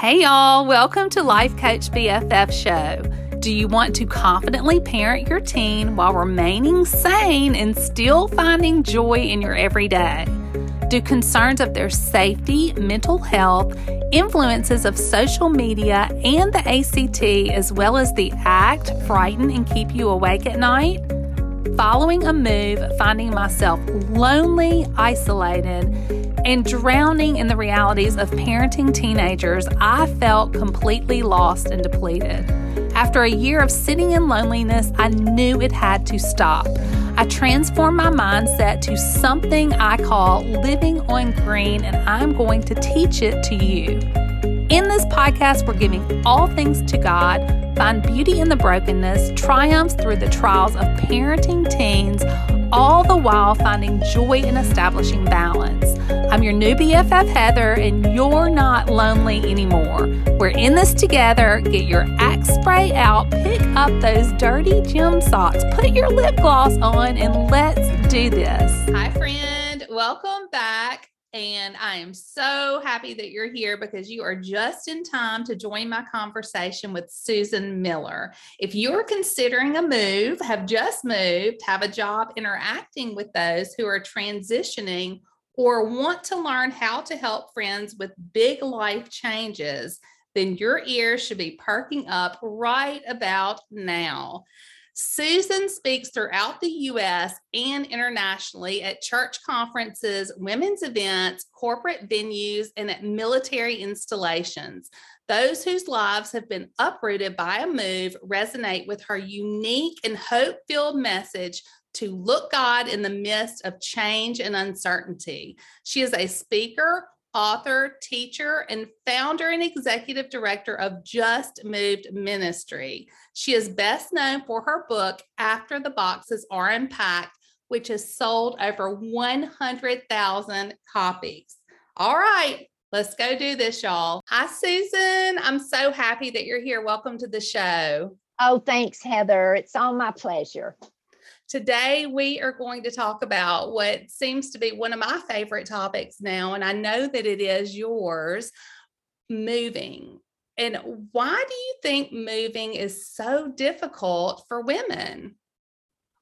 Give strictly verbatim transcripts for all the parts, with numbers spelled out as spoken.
Hey y'all, welcome to Life Coach B F F Show. Do you want to confidently parent your teen while remaining sane and still finding joy in your everyday? Do concerns of their safety, mental health, influences of social media and the A C T, as well as the act, frighten and keep you awake at night? Following a move, finding myself lonely, isolated, and drowning in the realities of parenting teenagers, I felt completely lost and depleted. After a year of sitting in loneliness, I knew it had to stop. I transformed my mindset to something I call living on green, and I'm going to teach it to you. In this podcast, we're giving all things to God, find beauty in the brokenness, triumphs through the trials of parenting teens, all the while finding joy in establishing balance. I'm your new B F F, Heather, and you're not lonely anymore. We're in this together. Get your Axe spray out, pick up those dirty gym socks, put your lip gloss on, and let's do this. Hi, friend. Welcome back. And I am so happy that you're here because you are just in time to join my conversation with Susan Miller. If you're considering a move, have just moved, have a job interacting with those who are transitioning, or want to learn how to help friends with big life changes, then your ears should be perking up right about now. Susan speaks throughout the U S and internationally at church conferences, women's events, corporate venues, and at military installations. Those whose lives have been uprooted by a move resonate with her unique and hope-filled message to look God in the midst of change and uncertainty. She is a speaker, author, teacher, and founder and executive director of Just Moved Ministry. She is best known for her book, After the Boxes Are Unpacked, which has sold over one hundred thousand copies. All right, let's go do this, y'all. Hi, Susan. I'm so happy that you're here. Welcome to the show. Oh, thanks, Heather. It's all my pleasure. Today, we are going to talk about what seems to be one of my favorite topics now, and I know that it is yours, moving. And why do you think moving is so difficult for women?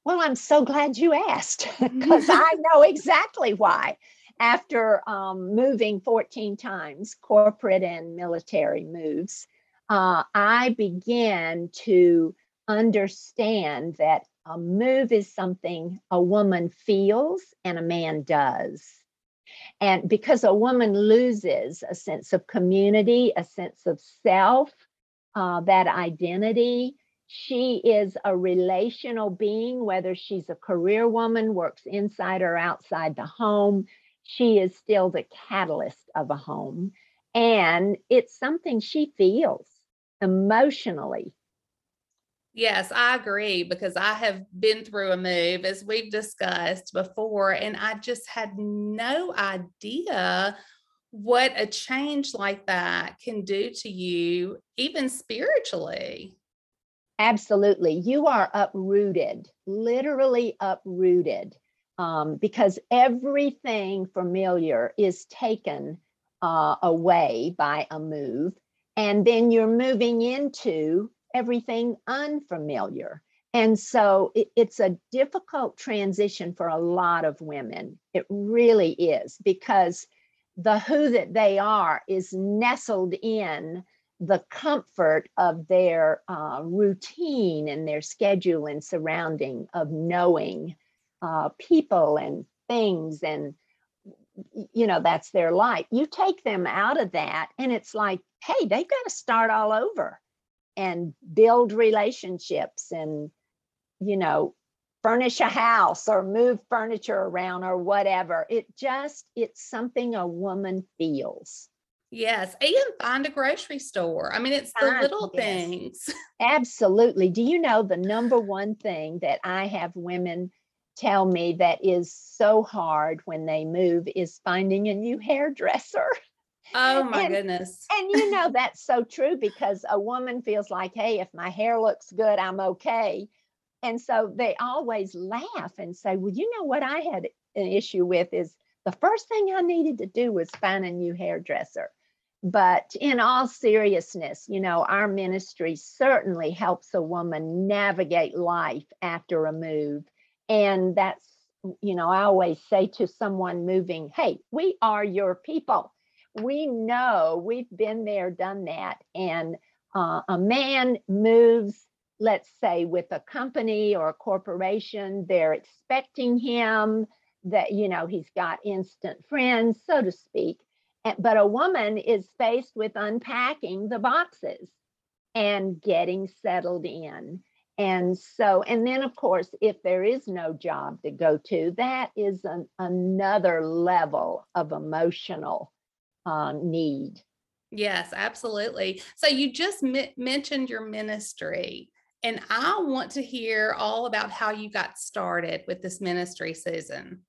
Well, I'm so glad you asked because I know exactly why. After um, moving fourteen times, corporate and military moves, uh, I began to understand that a move is something a woman feels and a man does. And because a woman loses a sense of community, a sense of self, uh, that identity, she is a relational being, whether she's a career woman, works inside or outside the home, she is still the catalyst of a home. And it's something she feels emotionally. Yes, I agree, because I have been through a move, as we've discussed before, and I just had no idea what a change like that can do to you, even spiritually. Absolutely. You are uprooted, literally uprooted, um, because everything familiar is taken uh, away by a move, and then you're moving into everything unfamiliar. And so it, it's a difficult transition for a lot of women. It really is, because the who that they are is nestled in the comfort of their uh, routine and their schedule and surrounding of knowing uh, people and things. And, you know, that's their life. You take them out of that and it's like, hey, they've got to start all over and build relationships and, you know, furnish a house or move furniture around or whatever. It just, it's something a woman feels. Yes. And find a grocery store. I mean, it's the I, little yes. things. Absolutely. Do you know the number one thing that I have women tell me that is so hard when they move is finding a new hairdresser? Oh my and, goodness. And you know, that's so true, because a woman feels like, hey, if my hair looks good, I'm okay. And so they always laugh and say, well, you know what I had an issue with is the first thing I needed to do was find a new hairdresser. But in all seriousness, you know, our ministry certainly helps a woman navigate life after a move. And that's, you know, I always say to someone moving, hey, we are your people. We know we've been there, done that. And uh, a man moves, let's say, with a company or a corporation, they're expecting him that, you know, he's got instant friends, so to speak. But a woman is faced with unpacking the boxes and getting settled in. And so, and then of course, if there is no job to go to, that is an, another level of emotional um, need. Yes, absolutely. So you just m- mentioned your ministry, and I want to hear all about how you got started with this ministry, Susan.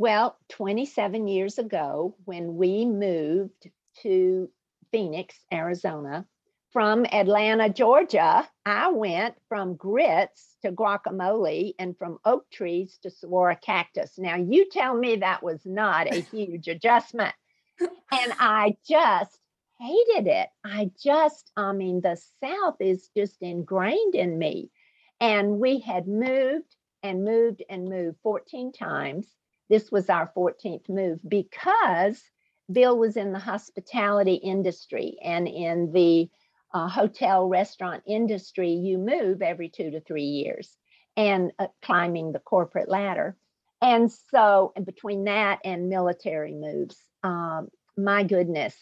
Well, twenty-seven years ago, when we moved to Phoenix, Arizona, from Atlanta, Georgia, I went from grits to guacamole and from oak trees to saguaro cactus. Now, you tell me that was not a huge adjustment. And I just hated it. I just, I mean, the South is just ingrained in me. And we had moved and moved and moved fourteen times. This was our fourteenth move because Bill was in the hospitality industry, and in the uh, hotel restaurant industry, you move every two to three years and uh, climbing the corporate ladder. And so and between that and military moves, um, my goodness,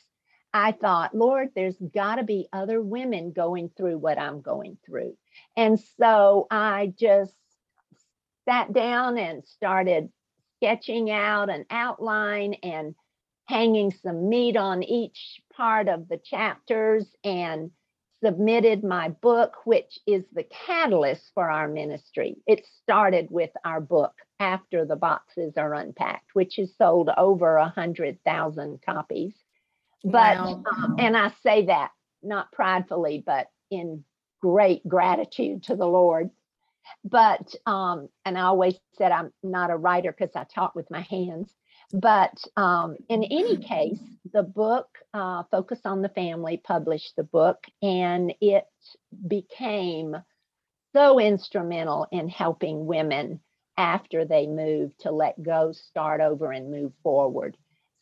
I thought, Lord, there's got to be other women going through what I'm going through. And so I just sat down and started sketching out an outline and hanging some meat on each part of the chapters, and submitted my book, which is the catalyst for our ministry. It started with our book, After the Boxes Are Unpacked, which has sold over one hundred thousand copies. But, wow. um, and I say that not pridefully, but in great gratitude to the Lord. But, um, and I always said I'm not a writer because I talk with my hands. But um, in any case, the book, uh, Focus on the Family, published the book, and it became so instrumental in helping women after they move to let go, start over, and move forward.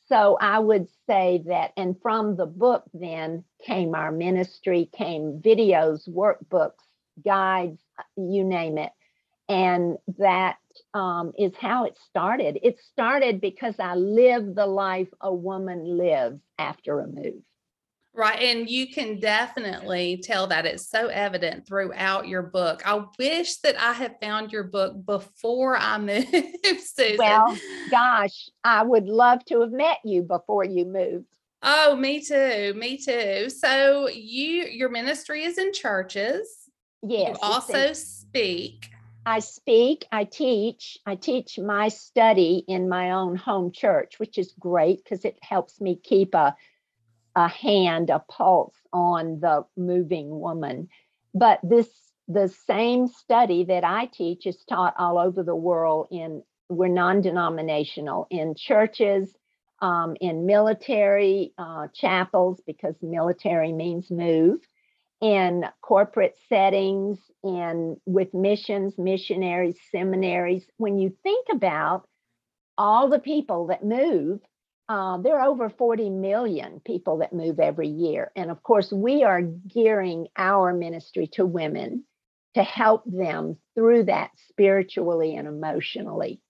So I would say that, and from the book then came our ministry, came videos, workbooks, guides, you name it. And that um, is how it started. It started because I lived the life a woman lives after a move. Right. And you can definitely tell that it's so evident throughout your book. I wish that I had found your book before I moved, Susan. Well, gosh, I would love to have met you before you moved. Oh, me too. Me too. So you, your ministry is in churches. Yes. You also speak. I speak, I teach, I teach my study in my own home church, which is great because it helps me keep a, a hand, a pulse on the moving woman. But this, the same study that I teach is taught all over the world in, we're non-denominational, in churches, um, in military uh, chapels, because military means move. In corporate settings, in with missions, missionaries, seminaries. When you think about all the people that move, uh, there are over forty million people that move every year. And of course, we are gearing our ministry to women to help them through that spiritually and emotionally.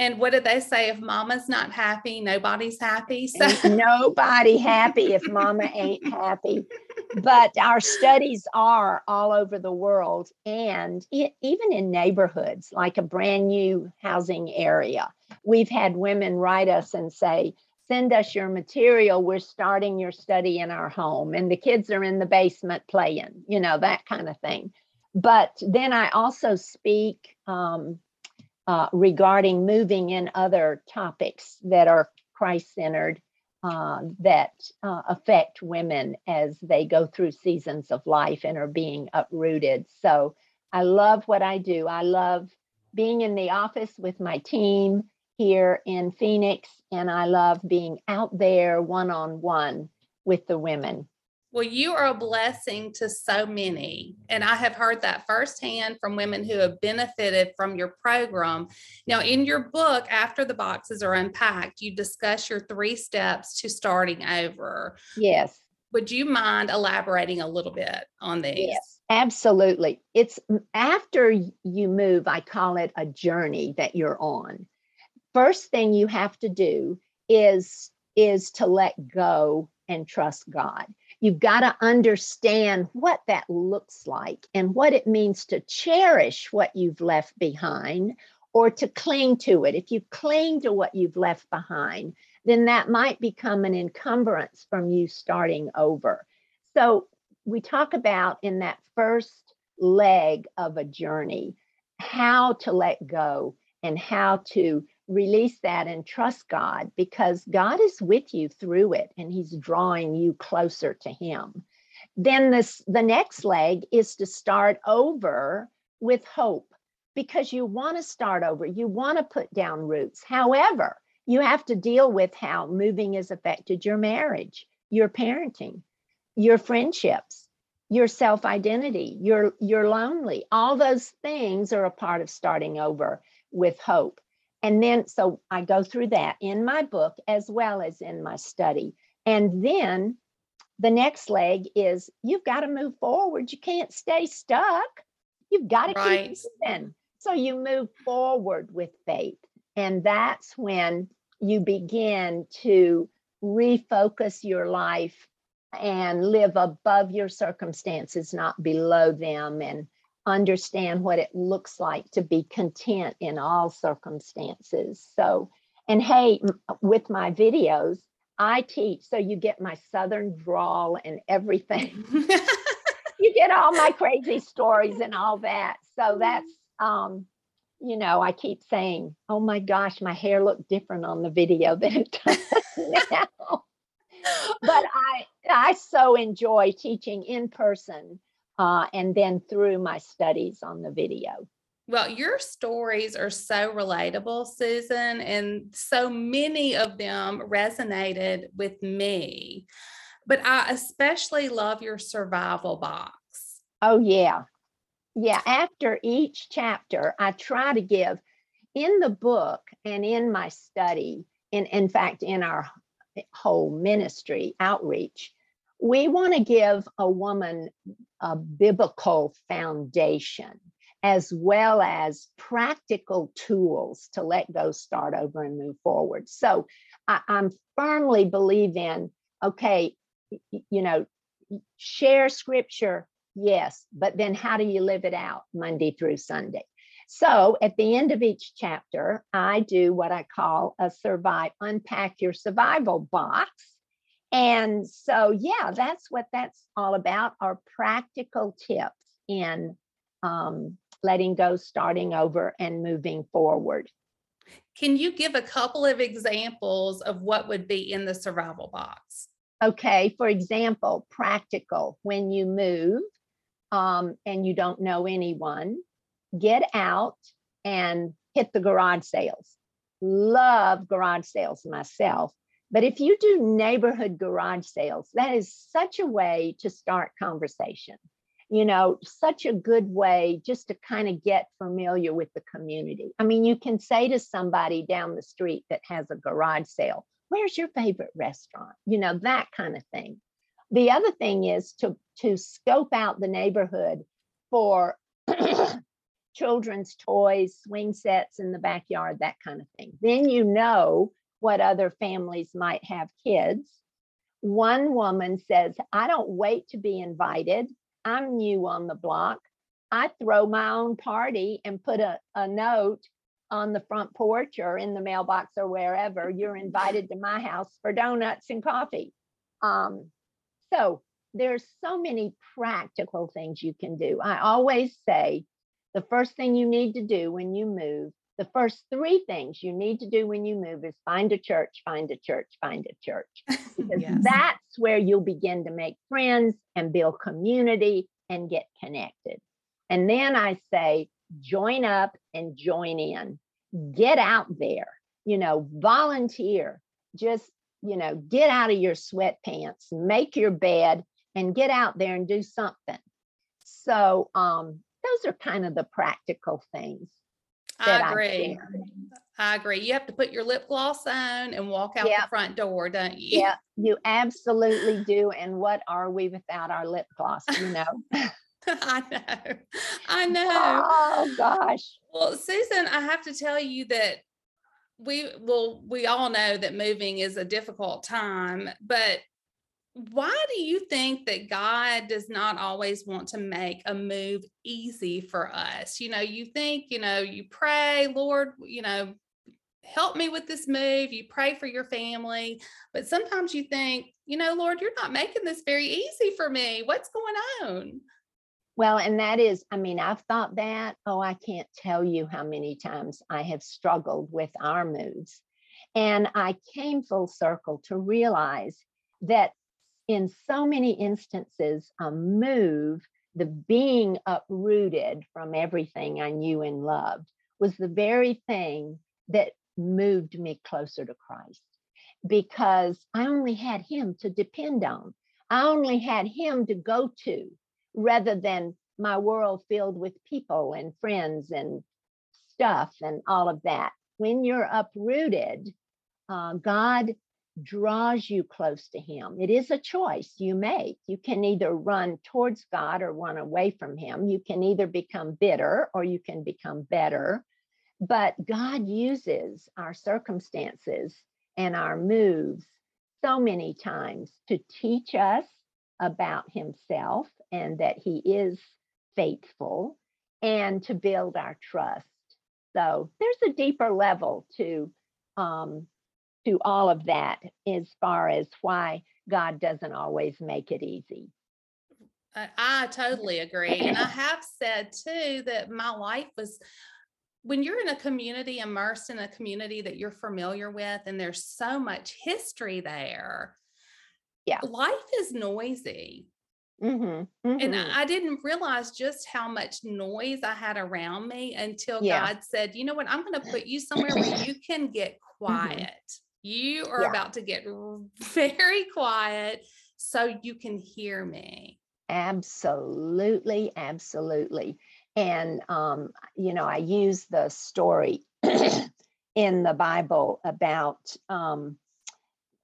And what did they say? If mama's not happy, nobody's happy. So. Nobody happy if mama ain't happy. But our studies are all over the world, and it, even in neighborhoods, like a brand new housing area. We've had women write us and say, send us your material. We're starting your study in our home, and the kids are in the basement playing, you know, that kind of thing. But then I also speak um Uh, regarding moving in other topics that are Christ-centered uh, that uh, affect women as they go through seasons of life and are being uprooted. So I love what I do. I love being in the office with my team, here in Phoenix, and I love being out there one-on-one with the women. Well, you are a blessing to so many. And I have heard that firsthand from women who have benefited from your program. Now, in your book, After the Boxes Are Unpacked, you discuss your three steps to starting over. Yes. Would you mind elaborating a little bit on these? Yes, absolutely. It's after you move, I call it a journey that you're on. First thing you have to do is, is to let go and trust God. You've got to understand what that looks like and what it means to cherish what you've left behind or to cling to it. If you cling to what you've left behind, then that might become an encumbrance from you starting over. So we talk about in that first leg of a journey, how to let go and how to release that and trust God, because God is with you through it and he's drawing you closer to him. Then this, the next leg is to start over with hope, because you want to start over. You want to put down roots. However, you have to deal with how moving has affected your marriage, your parenting, your friendships, your self-identity, your, you're lonely. All those things are a part of starting over with hope. And then, so I go through that in my book as well as in my study. And then the next leg is you've got to move forward. You can't stay stuck. You've got to right. keep moving. So you move forward with faith. And that's when you begin to refocus your life and live above your circumstances, not below them, and understand what it looks like to be content in all circumstances. So, and hey, with my videos, I teach, so you get my Southern drawl and everything. You get all my crazy stories and all that. So that's, um, you know, I keep saying, oh my gosh, my hair looked different on the video than it does now. But I, I so enjoy teaching in person. Uh, and then through my studies on the video. Well, your stories are so relatable, Susan, and so many of them resonated with me. But I especially love your survival box. Oh, yeah. Yeah. After each chapter, I try to give in the book and in my study, and in fact, in our whole ministry outreach, we want to give a woman a biblical foundation, as well as practical tools to let go, start over, and move forward. So I, I'm firmly believe in, okay, you know, share scripture, yes, but then how do you live it out Monday through Sunday? So at the end of each chapter, I do what I call a survive, unpack your survival box. And so, yeah, that's what that's all about, are practical tips in um, letting go, starting over, and moving forward. Can you give a couple of examples of what would be in the survival box? Okay, for example, practical. When you move um, and you don't know anyone, get out and hit the garage sales. Love garage sales myself. But if you do neighborhood garage sales, that is such a way to start conversation, you know, such a good way just to kind of get familiar with the community. I mean, you can say to somebody down the street that has a garage sale, where's your favorite restaurant? You know, that kind of thing. The other thing is to, to scope out the neighborhood for children's toys, swing sets in the backyard, that kind of thing. Then you know what other families might have kids. One woman says, I don't wait to be invited. I'm new on the block. I throw my own party and put a, a note on the front porch or in the mailbox or wherever. You're invited to my house for donuts and coffee. Um, so there's so many practical things you can do. I always say the first thing you need to do when you move, the first three things you need to do when you move is find a church, find a church, find a church. Because yes. That's where you'll begin to make friends and build community and get connected. And then I say, join up and join in. Get out there. you know, volunteer, just, you know, get out of your sweatpants, make your bed, and get out there and do something. So um, those are kind of the practical things. I agree. I, I agree. You have to put your lip gloss on and walk out yep. the front door, don't you? Yeah, you absolutely do. And what are we without our lip gloss, you know? I know. I know. Oh, gosh. Well, Susan, I have to tell you that we, well, we all know that moving is a difficult time, but why do you think that God does not always want to make a move easy for us? You know, you think, you know, you pray, Lord, you know, help me with this move. You pray for your family, but sometimes you think, you know, Lord, you're not making this very easy for me. What's going on? Well, and that is, I mean, I've thought that, oh, I can't tell you how many times I have struggled with our moves. And I came full circle to realize that in so many instances, a move, the being uprooted from everything I knew and loved, was the very thing that moved me closer to Christ, because I only had him to depend on. I only had him to go to, rather than my world filled with people and friends and stuff and all of that. When you're uprooted, uh, God draws you close to him. It is a choice you make. You can either run towards God or run away from him. You can either become bitter or you can become better. But God uses our circumstances and our moves so many times to teach us about himself and that he is faithful, and to build our trust. So there's a deeper level to um, to all of that as far as why God doesn't always make it easy. I, I totally agree. And I have said too that my life was, when you're in a community, immersed in a community that you're familiar with, and there's so much history there, yeah, life is noisy. Mm-hmm, mm-hmm. And I didn't realize just how much noise I had around me until yeah. God said, you know what, I'm going to put you somewhere where you can get quiet. Mm-hmm. You are yeah. about to get very quiet so you can hear me. Absolutely. Absolutely. And, um, you know, I use the story in the Bible about um,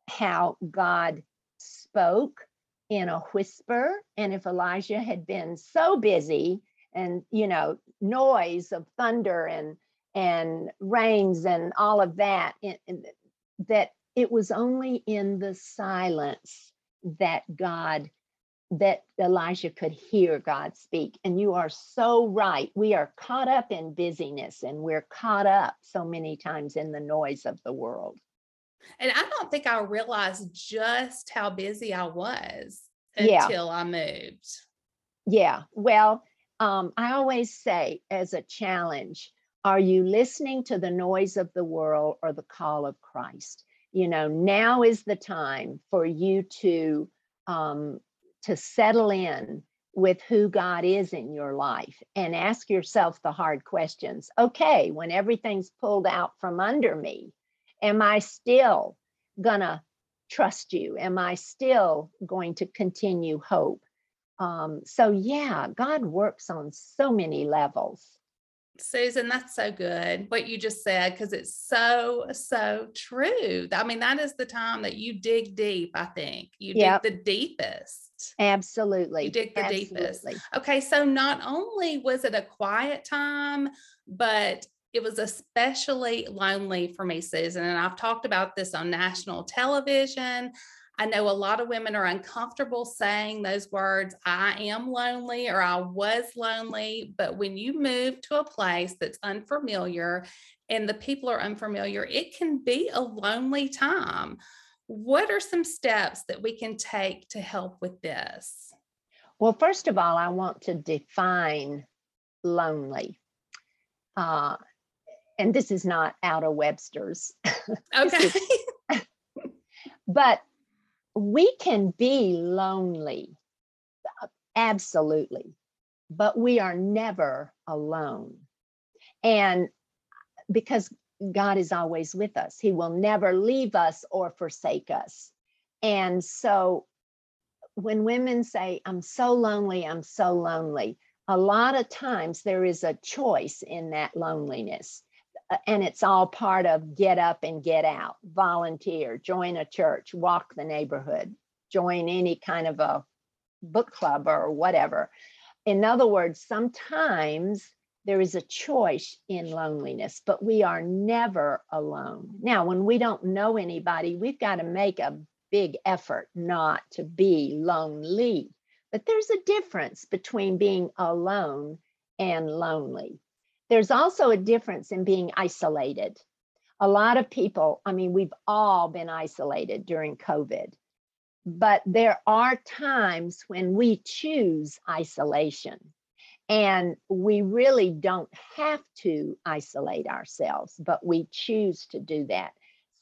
how God spoke in a whisper. And if Elijah had been so busy and, you know, noise of thunder and and rains and all of that, and, and that it was only in the silence that God, that Elijah could hear God speak. And you are so right. We are caught up in busyness, and we're caught up so many times in the noise of the world. And I don't think I realized just how busy I was until yeah. I moved. Yeah. Well, um, I always say as a challenge, are you listening to the noise of the world or the call of Christ? You know, now is the time for you to, um, to settle in with who God is in your life and ask yourself the hard questions. Okay, when everything's pulled out from under me, am I still gonna trust you? Am I still going to continue hope? Um, so yeah, God works on so many levels. Susan, that's so good what you just said, because it's so, so true. I mean, that is the time that you dig deep, I think. You yep. dig the deepest. Absolutely. You dig the Absolutely. deepest. Okay, so not only was it a quiet time, but it was especially lonely for me, Susan. And I've talked about this on national television. I know a lot of women are uncomfortable saying those words, I am lonely, or I was lonely. But when you move to a place that's unfamiliar and the people are unfamiliar, it can be a lonely time. What are some steps that we can take to help with this? Well, first of all, I want to define lonely. Uh, And this is not out of Webster's. Okay. is, but we can be lonely, absolutely, but we are never alone. And because God is always with us. He will never leave us or forsake us. And so when women say, I'm so lonely, I'm so lonely, a lot of times there is a choice in that loneliness. And it's all part of get up and get out, volunteer, join a church, walk the neighborhood, join any kind of a book club or whatever. In other words, sometimes there is a choice in loneliness, but we are never alone. Now, when we don't know anybody, we've got to make a big effort not to be lonely. But there's a difference between being alone and lonely. There's also a difference in being isolated. A lot of people, I mean, we've all been isolated during COVID, but there are times when we choose isolation. And we really don't have to isolate ourselves, but we choose to do that.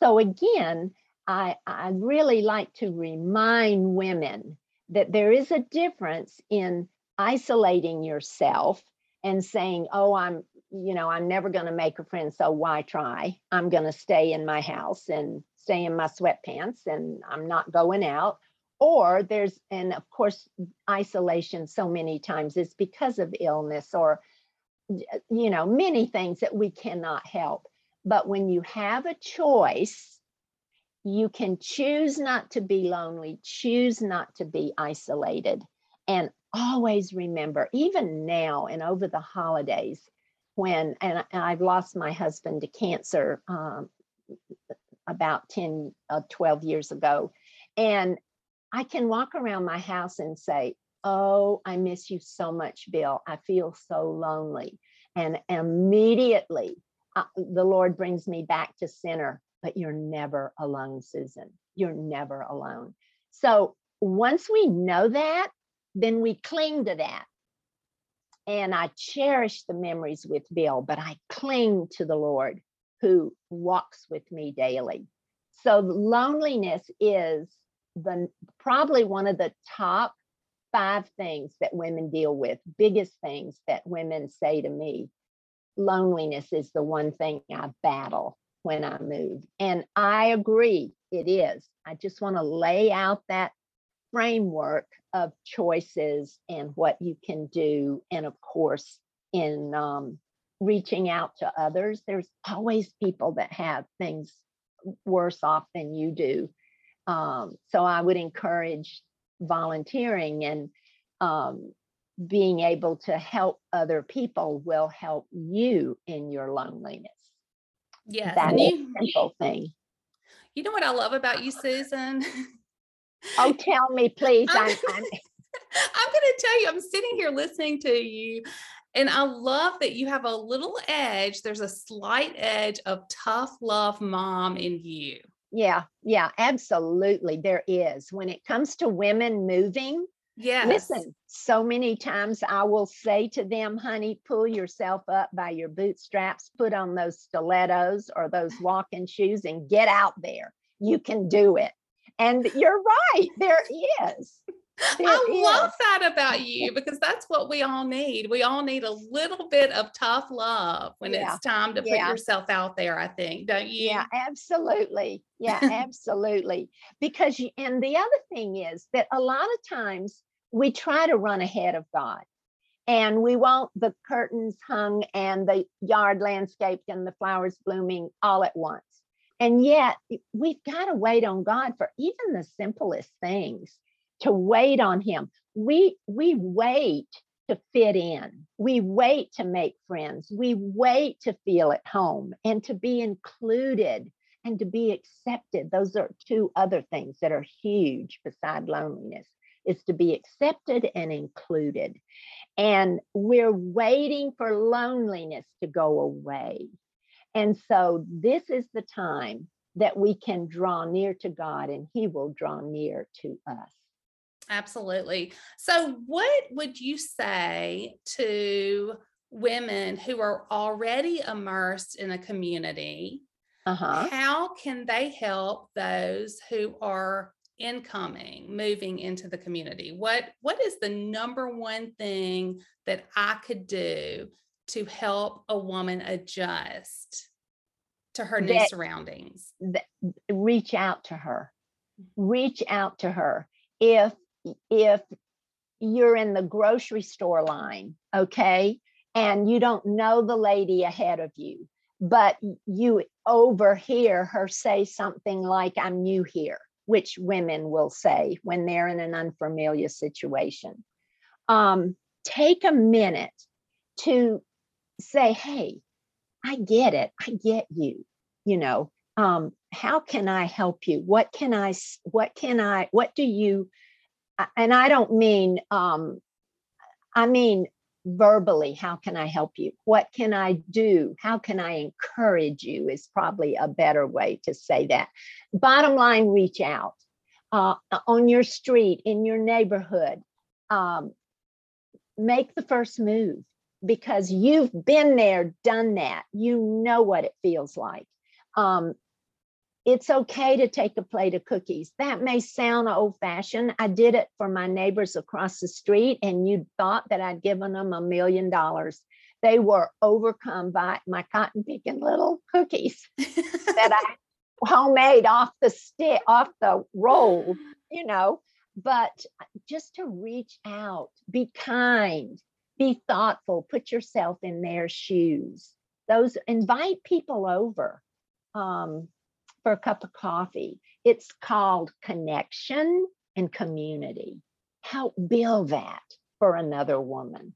So again, I, I really like to remind women that there is a difference in isolating yourself and saying, oh, I'm, you know, I'm never going to make a friend, so why try? I'm going to stay in my house and stay in my sweatpants and I'm not going out. Or there's, and of course, isolation so many times is because of illness or, you know, many things that we cannot help. But when you have a choice, you can choose not to be lonely, choose not to be isolated. And always remember, even now and over the holidays, when, and I've lost my husband to cancer um, about ten, twelve years ago. And I can walk around my house and say, oh, I miss you so much, Bill. I feel so lonely. And immediately uh, the Lord brings me back to center, but you're never alone, Susan. You're never alone. So once we know that, then we cling to that. And I cherish the memories with Bill, but I cling to the Lord who walks with me daily. So loneliness is the probably one of the top five things that women deal with, biggest things that women say to me. Loneliness is the one thing I battle when I move. And I agree, it is. I just want to lay out that framework of choices and what you can do. And of course, in um, reaching out to others, there's always people that have things worse off than you do. Um, so I would encourage volunteering and um, being able to help other people will help you in your loneliness. Yes. That is a simple thing. You know what I love about you, Susan? Oh, tell me, please. I'm, I'm, I'm going to tell you, I'm sitting here listening to you. And I love that you have a little edge. There's a slight edge of tough love mom in you. Yeah, yeah, absolutely. There is. When it comes to women moving, yes. Listen, so many times I will say to them, honey, pull yourself up by your bootstraps, put on those stilettos or those walking shoes and get out there. You can do it. And you're right, there is. There I is. love that about you because that's what we all need. We all need a little bit of tough love when yeah. it's time to yeah. put yourself out there, I think, don't you? Yeah, absolutely. Yeah, absolutely. Because, you, and the other thing is that a lot of times we try to run ahead of God and we want the curtains hung and the yard landscaped and the flowers blooming all at once. And yet we've got to wait on God for even the simplest things. To wait on him. We, we wait to fit in. We wait to make friends. We wait to feel at home and to be included and to be accepted. Those are two other things that are huge beside loneliness, is to be accepted and included. And we're waiting for loneliness to go away. And so this is the time that we can draw near to God and he will draw near to us. Absolutely. So what would you say to women who are already immersed in a community? Uh-huh. How can they help those who are incoming, moving into the community? What, what is the number one thing that I could do to help a woman adjust? to her new that, surroundings. That, reach out to her. Reach out to her. If if you're in the grocery store line, okay, and you don't know the lady ahead of you, but you overhear her say something like, "I'm new here," which women will say when they're in an unfamiliar situation. Um, take a minute to say, "Hey, I get it. I get you. You know, um, how can I help you? What can I, what can I, what do you," and I don't mean, um, I mean, verbally, how can I help you? What can I do? How can I encourage you is probably a better way to say that. Bottom line, reach out uh, on your street, in your neighborhood. Um, make the first move, because you've been there, done that. You know what it feels like. Um, it's okay to take a plate of cookies. That may sound old-fashioned. I did it for my neighbors across the street, and you thought that I'd given them a million dollars. They were overcome by my cotton-picking little cookies that I homemade off the stick, off the roll, you know. But just to reach out, be kind, be thoughtful, put yourself in their shoes. Those invite people over. Um, for a cup of coffee. It's called connection and community. Help build that for another woman.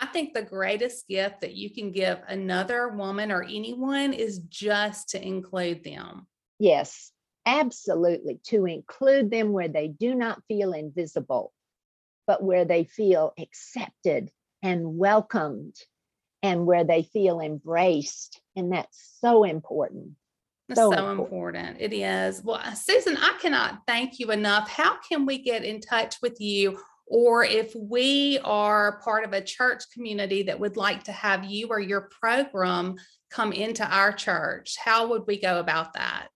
I think the greatest gift that you can give another woman or anyone is just to include them. Yes, absolutely. To include them where they do not feel invisible, but where they feel accepted and welcomed, and where they feel embraced. And that's so important. That's so, so important. It is. Well, Susan, I cannot thank you enough. How can we get in touch with you? Or if we are part of a church community that would like to have you or your program come into our church, how would we go about that?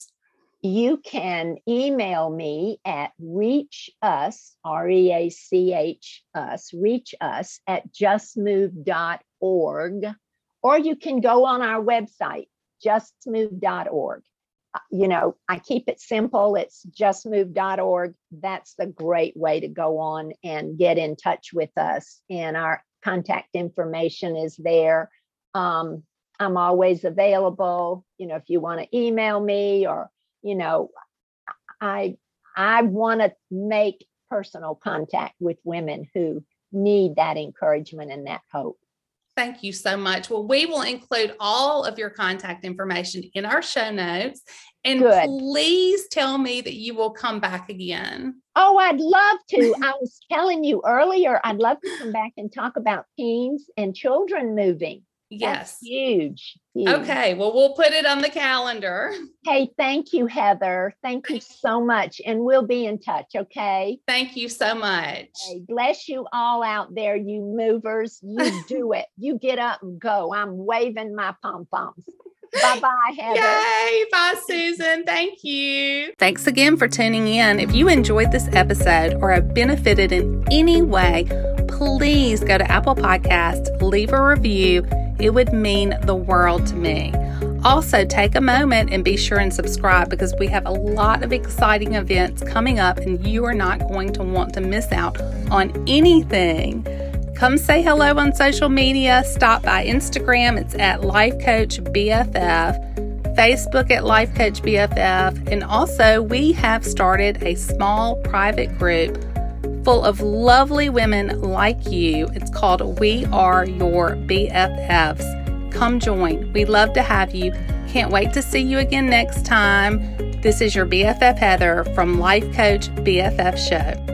You can email me at reach us, R E A C H us, reach us at just move dot org. Or you can go on our website, just move dot org. You know, I keep it simple. It's just move dot org. That's the great way to go on and get in touch with us. And our contact information is there. Um, I'm always available. You know, if you want to email me, or, you know, I, I want to make personal contact with women who need that encouragement and that hope. Thank you so much. Well, we will include all of your contact information in our show notes. And Good. Please tell me that you will come back again. Oh, I'd love to. I was telling you earlier, I'd love to come back and talk about teens and children moving. Yes. That's huge, huge. Okay. Well, we'll put it on the calendar. Hey, thank you, Heather. Thank you so much. And we'll be in touch. Okay. Thank you so much. Okay. Bless you all out there. You movers, you do it. You get up and go. I'm waving my pom-poms. Bye-bye, Heather. Yay. Bye, Susan. Thank you. Thanks again for tuning in. If you enjoyed this episode or have benefited in any way, please go to Apple Podcasts, leave a review. It would mean the world to me. Also, take a moment and be sure and subscribe, because we have a lot of exciting events coming up and you are not going to want to miss out on anything. Come say hello on social media. Stop by Instagram. It's at Life Coach B F F. Facebook at Life Coach B F F. And also, we have started a small private group full of lovely women like you. It's called We Are Your B F Fs. Come join. We love to have you. Can't wait to see you again next time. This is your B F F Heather from Life Coach B F F Show.